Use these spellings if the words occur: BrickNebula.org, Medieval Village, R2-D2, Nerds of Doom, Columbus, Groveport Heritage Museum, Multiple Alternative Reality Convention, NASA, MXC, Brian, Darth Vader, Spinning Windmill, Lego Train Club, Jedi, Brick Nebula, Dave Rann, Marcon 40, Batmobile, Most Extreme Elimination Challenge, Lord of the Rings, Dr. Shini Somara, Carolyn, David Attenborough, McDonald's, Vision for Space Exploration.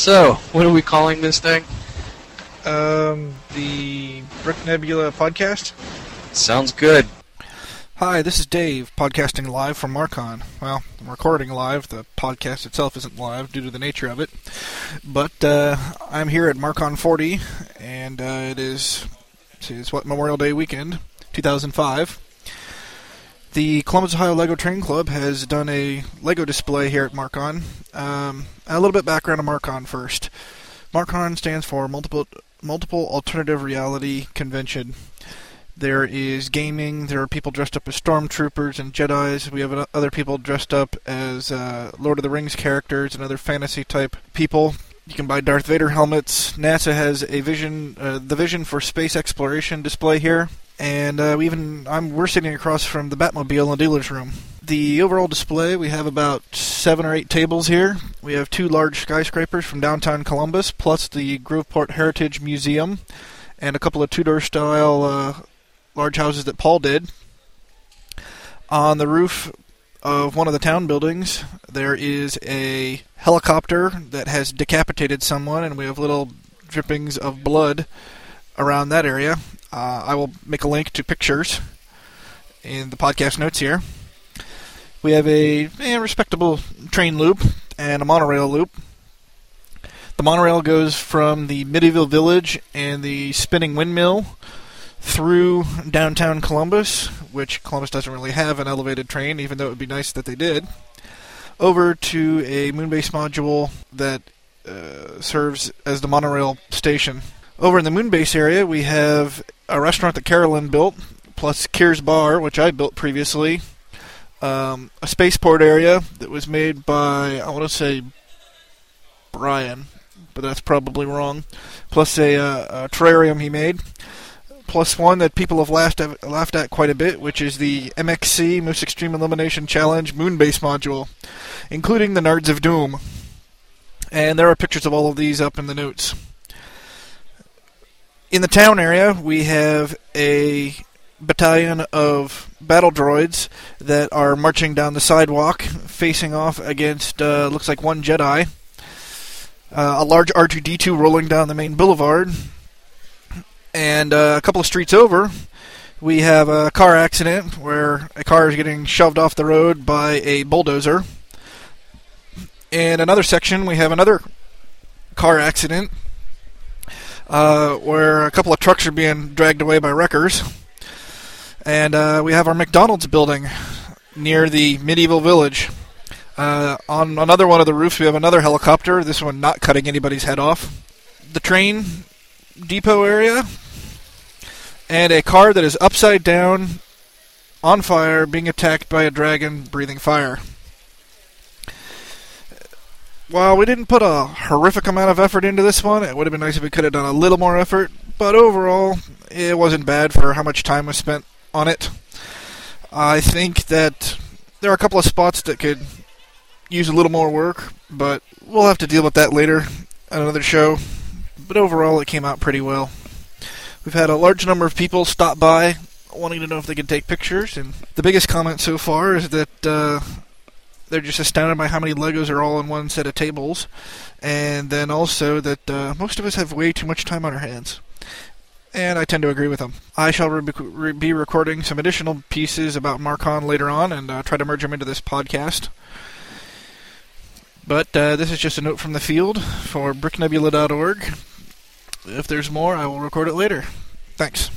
So, what are we calling this thing? The Brick Nebula podcast. Sounds good. Hi, this is Dave, podcasting live from Marcon. Well, I'm recording live. The podcast itself isn't live due to the nature of it. But I'm here at Marcon 40, and it is Memorial Day weekend, 2005. The Columbus, Ohio Lego Train Club has done a Lego display here at Marcon. And a little bit background on Marcon first. Marcon stands for Multiple Alternative Reality Convention. There is gaming, there are people dressed up as stormtroopers and Jedis, we have other people dressed up as Lord of the Rings characters and other fantasy-type people. You can buy Darth Vader helmets. NASA has a the Vision for Space Exploration display here. And we're sitting across from the Batmobile in the dealer's room. The overall display, we have about 7 or 8 tables here. We have 2 large skyscrapers from downtown Columbus, plus the Groveport Heritage Museum, and a couple of Tudor-style large houses that Paul did. On the roof of one of the town buildings, there is a helicopter that has decapitated someone, and we have little drippings of blood around that area. I will make a link to pictures in the podcast notes here. We have a respectable train loop and a monorail loop. The monorail goes from the Medieval Village and the Spinning Windmill through downtown Columbus, which Columbus doesn't really have an elevated train, even though it would be nice that they did, over to a moon base module that serves as the monorail station. Over in the moon base area, we have a restaurant that Carolyn built, plus Kier's Bar, which I built previously, a spaceport area that was made by, I want to say, Brian, but that's probably wrong, plus a terrarium he made. Plus one that people have laughed at quite a bit, which is the MXC, Most Extreme Elimination Challenge, moon base module, including the Nerds of Doom. And there are pictures of all of these up in the notes. In the town area, we have a battalion of battle droids that are marching down the sidewalk, facing off against, looks like one Jedi, a large R2-D2 rolling down the main boulevard. And a couple of streets over, we have a car accident where a car is getting shoved off the road by a bulldozer. In another section, we have another car accident where a couple of trucks are being dragged away by wreckers. And we have our McDonald's building near the Medieval Village. On another one of the roofs, we have another helicopter, this one not cutting anybody's head off. The train depot area, and a car that is upside down, on fire, being attacked by a dragon breathing fire. While we didn't put a horrific amount of effort into this one, it would have been nice if we could have done a little more effort, but overall, it wasn't bad for how much time was spent on it. I think that there are a couple of spots that could use a little more work, but we'll have to deal with that later on another show. But overall, it came out pretty well. We've had a large number of people stop by wanting to know if they can take pictures, and the biggest comment so far is that they're just astounded by how many Legos are all in one set of tables, and then also that most of us have way too much time on our hands. And I tend to agree with them. I shall be recording some additional pieces about Marcon later on and try to merge them into this podcast. But this is just a note from the field for BrickNebula.org. If there's more, I will record it later. Thanks.